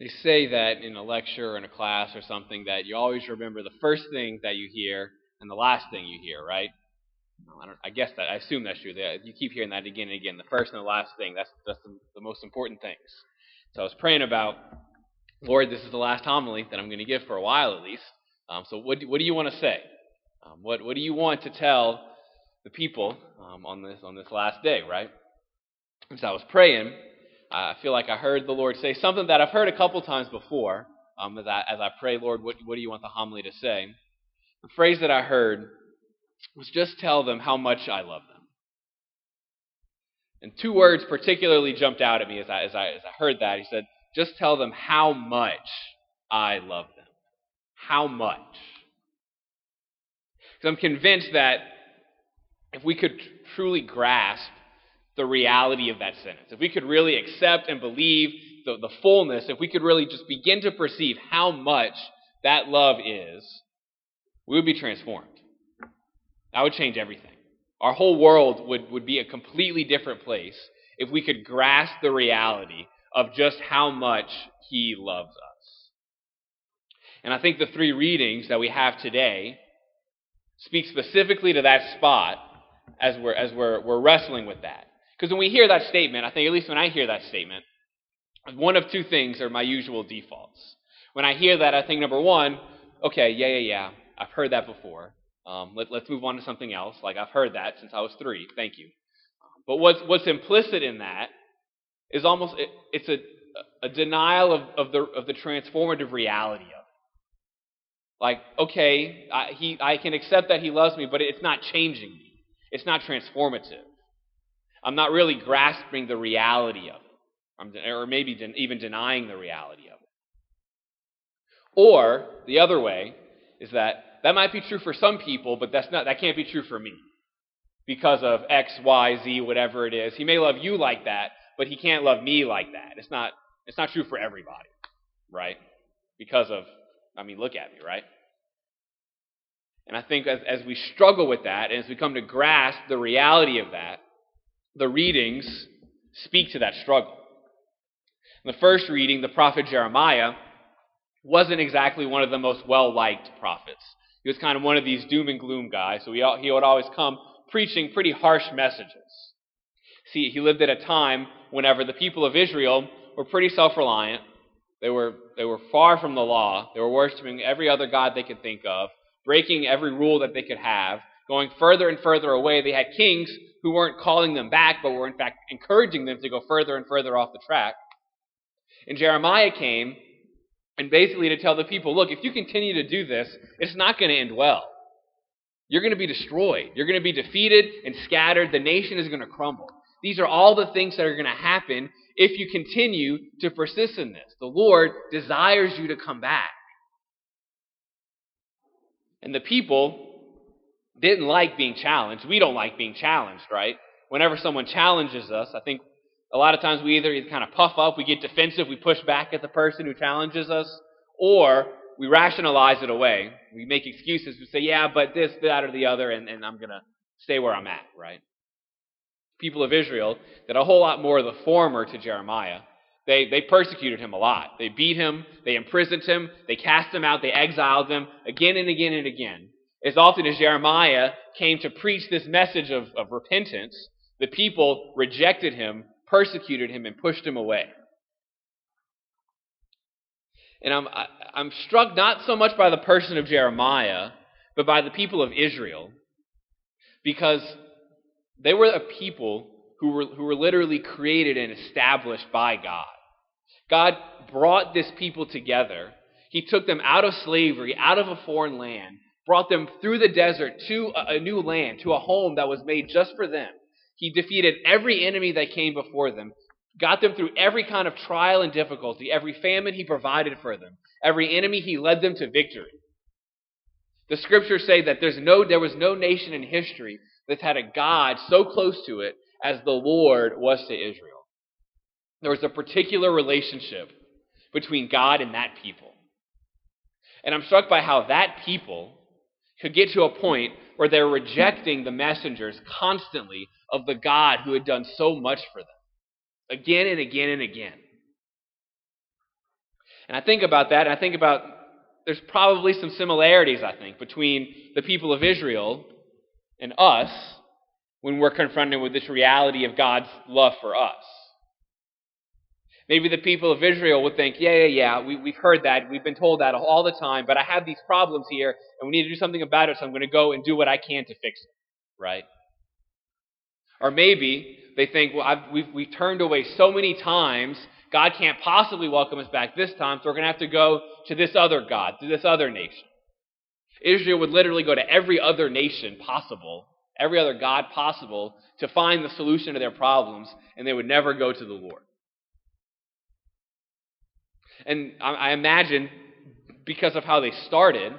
They say that in a lecture or in a class or something that you always remember the first thing that you hear and the last thing you hear, right? No, I guess that. I assume that's true. You keep hearing that again and again. The first and the last thing, that's the most important things. So I was praying about, Lord, this is the last homily that I'm going to give for a while at least. So what do you want to say? What do you want to tell the people on this last day, right? As I was praying, I feel like I heard the Lord say something that I've heard a couple times before. As I pray, Lord, what do you want the homily to say? The phrase that I heard was, just tell them how much I love them. And two words particularly jumped out at me as I heard that. He said, just tell them how much I love them. How much? Because I'm convinced that if we could truly grasp the reality of that sentence, if we could really accept and believe the fullness, if we could really just begin to perceive how much that love is, we would be transformed. That would change everything. Our whole world would be a completely different place if we could grasp the reality of just how much He loves us. And I think the three readings that we have today speak specifically to that spot as we're wrestling with that. Because when we hear that statement, I think, at least when I hear that statement, one of two things are my usual defaults. When I hear that, I think, number one, okay, yeah, I've heard that before. Let's move on to something else. Like, I've heard that since I was 3. Thank you. But what's implicit in that is almost it's a denial of the transformative reality of it. Like, okay, I can accept that He loves me, but it's not changing me. It's not transformative. I'm not really grasping the reality of it, or maybe even denying the reality of it. Or the other way is that might be true for some people, but that can't be true for me because of X, Y, Z, whatever it is. He may love you like that, but He can't love me like that. It's not true for everybody, right? Because of, look at me, right? And I think as we struggle with that, and as we come to grasp the reality of that, the readings speak to that struggle. In the first reading, the prophet Jeremiah wasn't exactly one of the most well-liked prophets. He was kind of one of these doom and gloom guys, so he would always come preaching pretty harsh messages. See, he lived at a time whenever the people of Israel were pretty self-reliant. They were far from the law. They were worshiping every other god they could think of, breaking every rule that they could have, going further and further away. They had kings who weren't calling them back, but were in fact encouraging them to go further and further off the track. And Jeremiah came, and basically to tell the people, look, if you continue to do this, it's not going to end well. You're going to be destroyed. You're going to be defeated and scattered. The nation is going to crumble. These are all the things that are going to happen if you continue to persist in this. The Lord desires you to come back. And the people didn't like being challenged. We don't like being challenged, right? Whenever someone challenges us, I think a lot of times we either kind of puff up, we get defensive, we push back at the person who challenges us, or we rationalize it away. We make excuses. We say, yeah, but this, that, or the other, and I'm going to stay where I'm at, right? People of Israel did a whole lot more of the former to Jeremiah. They persecuted him a lot. They beat him. They imprisoned him. They cast him out. They exiled him again and again and again. As often as Jeremiah came to preach this message of repentance, the people rejected him, persecuted him, and pushed him away. And I'm struck not so much by the person of Jeremiah, but by the people of Israel, because they were a people who were literally created and established by God. God brought this people together. He took them out of slavery, out of a foreign land, brought them through the desert to a new land, to a home that was made just for them. He defeated every enemy that came before them, got them through every kind of trial and difficulty, every famine He provided for them, every enemy He led them to victory. The scriptures say that there was no nation in history that had a God so close to it as the Lord was to Israel. There was a particular relationship between God and that people. And I'm struck by how that people could get to a point where they're rejecting the messengers constantly of the God who had done so much for them, again and again and again. And I think about that, and I think about there's probably some similarities, I think, between the people of Israel and us when we're confronted with this reality of God's love for us. Maybe the people of Israel would think, we've heard that, we've been told that all the time, but I have these problems here, and we need to do something about it, so I'm going to go and do what I can to fix it, right? Or maybe they think, well, we've turned away so many times, God can't possibly welcome us back this time, so we're going to have to go to this other God, to this other nation. Israel would literally go to every other nation possible, every other God possible, to find the solution to their problems, and they would never go to the Lord. And I imagine, because of how they started,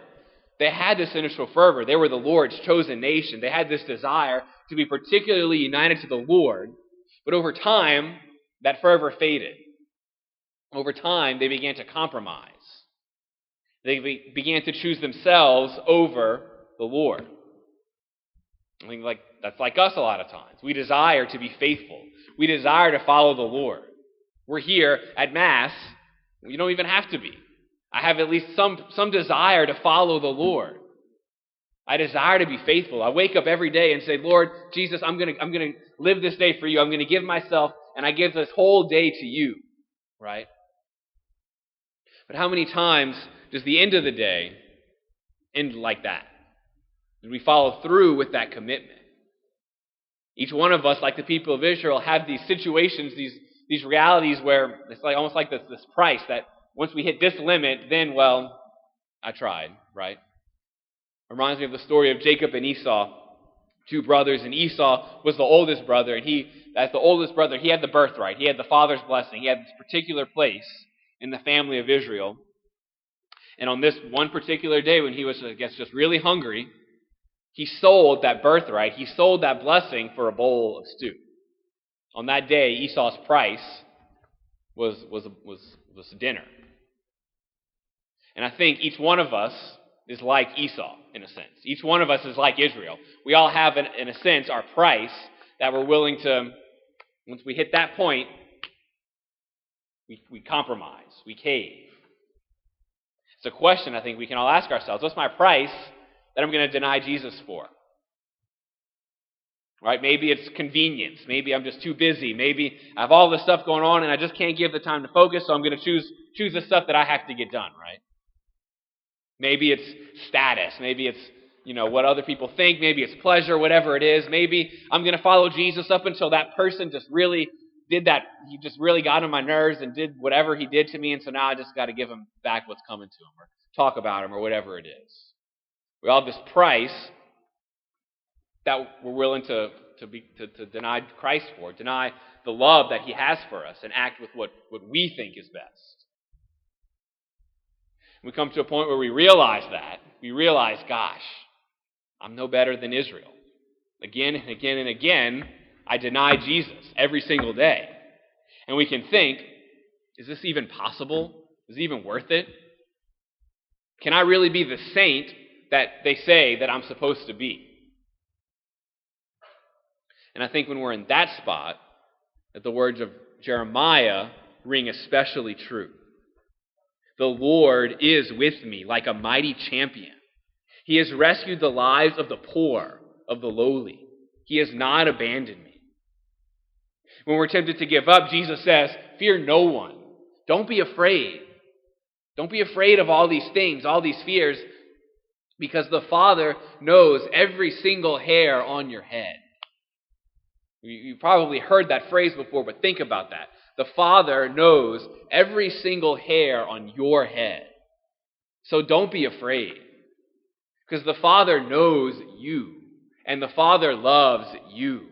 they had this initial fervor. They were the Lord's chosen nation. They had this desire to be particularly united to the Lord. But over time, that fervor faded. Over time, they began to compromise. They began to choose themselves over the Lord. I mean, that's like us a lot of times. We desire to be faithful. We desire to follow the Lord. We're here at Mass. You don't even have to be. I have at least some desire to follow the Lord. I desire to be faithful. I wake up every day and say, Lord, Jesus, I'm going to live this day for you. I'm going to give myself, and I give this whole day to you, right? But how many times does the end of the day end like that? Did we follow through with that commitment? Each one of us, like the people of Israel, have these situations, these realities where it's like almost like this price that once we hit this limit, then, well, I tried, right? Reminds me of the story of Jacob and Esau, two brothers, and Esau was the oldest brother, and he had the birthright. He had the father's blessing. He had this particular place in the family of Israel. And on this one particular day when he was, I guess, just really hungry, he sold that birthright. He sold that blessing for a bowl of stew. On that day, Esau's price was dinner. And I think each one of us is like Esau, in a sense. Each one of us is like Israel. We all have, in a sense, our price that we're willing to, once we hit that point, we compromise, we cave. It's a question I think we can all ask ourselves. What's my price that I'm going to deny Jesus for? Right? Maybe it's convenience. Maybe I'm just too busy. Maybe I have all this stuff going on and I just can't give the time to focus, so I'm going to choose the stuff that I have to get done, right? Maybe it's status. Maybe it's, what other people think. Maybe it's pleasure, whatever it is. Maybe I'm going to follow Jesus up until that person just really did that. He just really got on my nerves and did whatever he did to me, and so now I just got to give him back what's coming to him or talk about him or whatever it is. We all have this price that we're willing to deny Christ for, deny the love that he has for us, and act with what we think is best. We come to a point where we realize that. We realize, gosh, I'm no better than Israel. Again and again and again, I deny Jesus every single day. And we can think, is this even possible? Is it even worth it? Can I really be the saint that they say that I'm supposed to be? And I think when we're in that spot, that the words of Jeremiah ring especially true. The Lord is with me like a mighty champion. He has rescued the lives of the poor, of the lowly. He has not abandoned me. When we're tempted to give up, Jesus says, fear no one. Don't be afraid. Don't be afraid of all these things, all these fears, because the Father knows every single hair on your head. You probably heard that phrase before, but think about that. The Father knows every single hair on your head. So don't be afraid, because the Father knows you, and the Father loves you.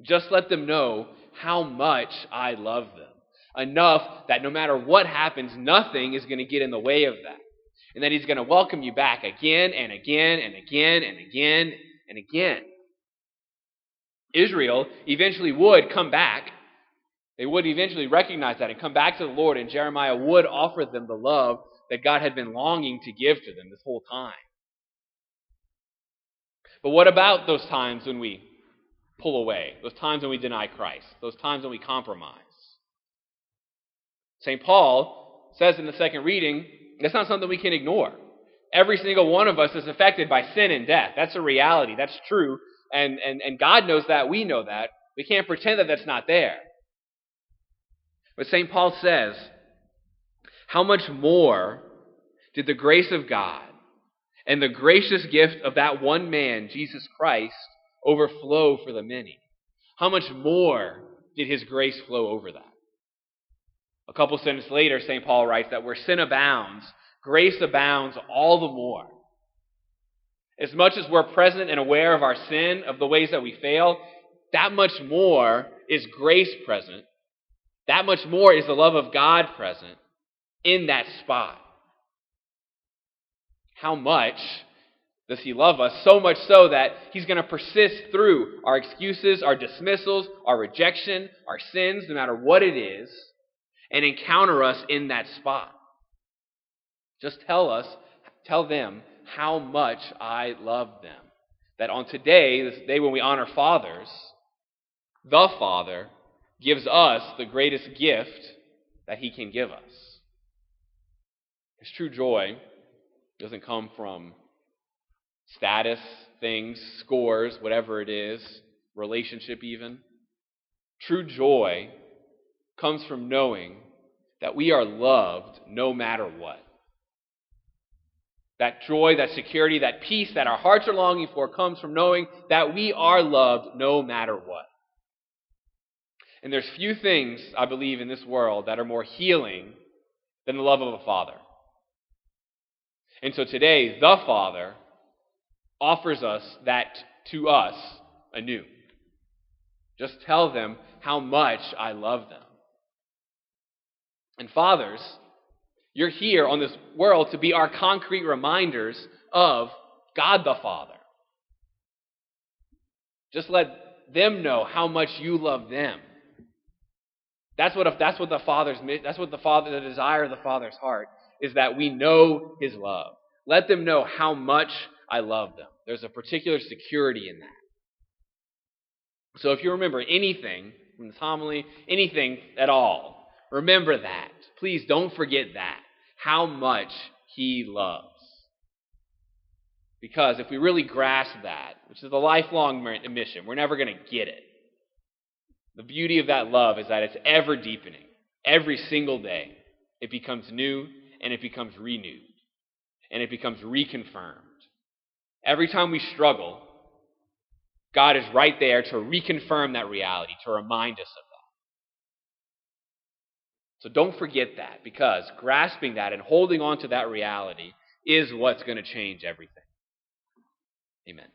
Just let them know how much I love them, enough that no matter what happens, nothing is going to get in the way of that, and that he's going to welcome you back again and again and again and again and again. Israel eventually would come back. They would eventually recognize that and come back to the Lord, and Jeremiah would offer them the love that God had been longing to give to them this whole time. But what about those times when we pull away, those times when we deny Christ, those times when we compromise? St. Paul says in the second reading, that's not something we can ignore. Every single one of us is affected by sin and death. That's a reality. That's true. And God knows that. We know that. We can't pretend that that's not there. But St. Paul says, how much more did the grace of God and the gracious gift of that one man, Jesus Christ, overflow for the many? How much more did his grace flow over that? A couple sentences later, St. Paul writes that where sin abounds, grace abounds all the more. As much as we're present and aware of our sin, of the ways that we fail, that much more is grace present. That much more is the love of God present in that spot. How much does he love us? So much so that he's going to persist through our excuses, our dismissals, our rejection, our sins, no matter what it is, and encounter us in that spot. Just tell them how much I love them. That on today, this day when we honor fathers, the Father gives us the greatest gift that he can give us. His true joy doesn't come from status, things, scores, whatever it is, relationship even. True joy comes from knowing that we are loved no matter what. That joy, that security, that peace that our hearts are longing for comes from knowing that we are loved no matter what. And there's few things, I believe, in this world that are more healing than the love of a father. And so today, the Father offers us that to us anew. Just tell them how much I love them. And fathers, you're here on this world to be our concrete reminders of God the Father. Just let them know how much you love them. That's what the desire of the Father's heart is, that we know his love. Let them know how much I love them. There's a particular security in that. So if you remember anything from this homily, anything at all, remember that. Please don't forget that. How much he loves. Because if we really grasp that, which is a lifelong mission, we're never going to get it. The beauty of that love is that it's ever deepening. Every single day, it becomes new, and it becomes renewed, and it becomes reconfirmed. Every time we struggle, God is right there to reconfirm that reality, to remind us of that. So don't forget that, because grasping that and holding on to that reality is what's going to change everything. Amen.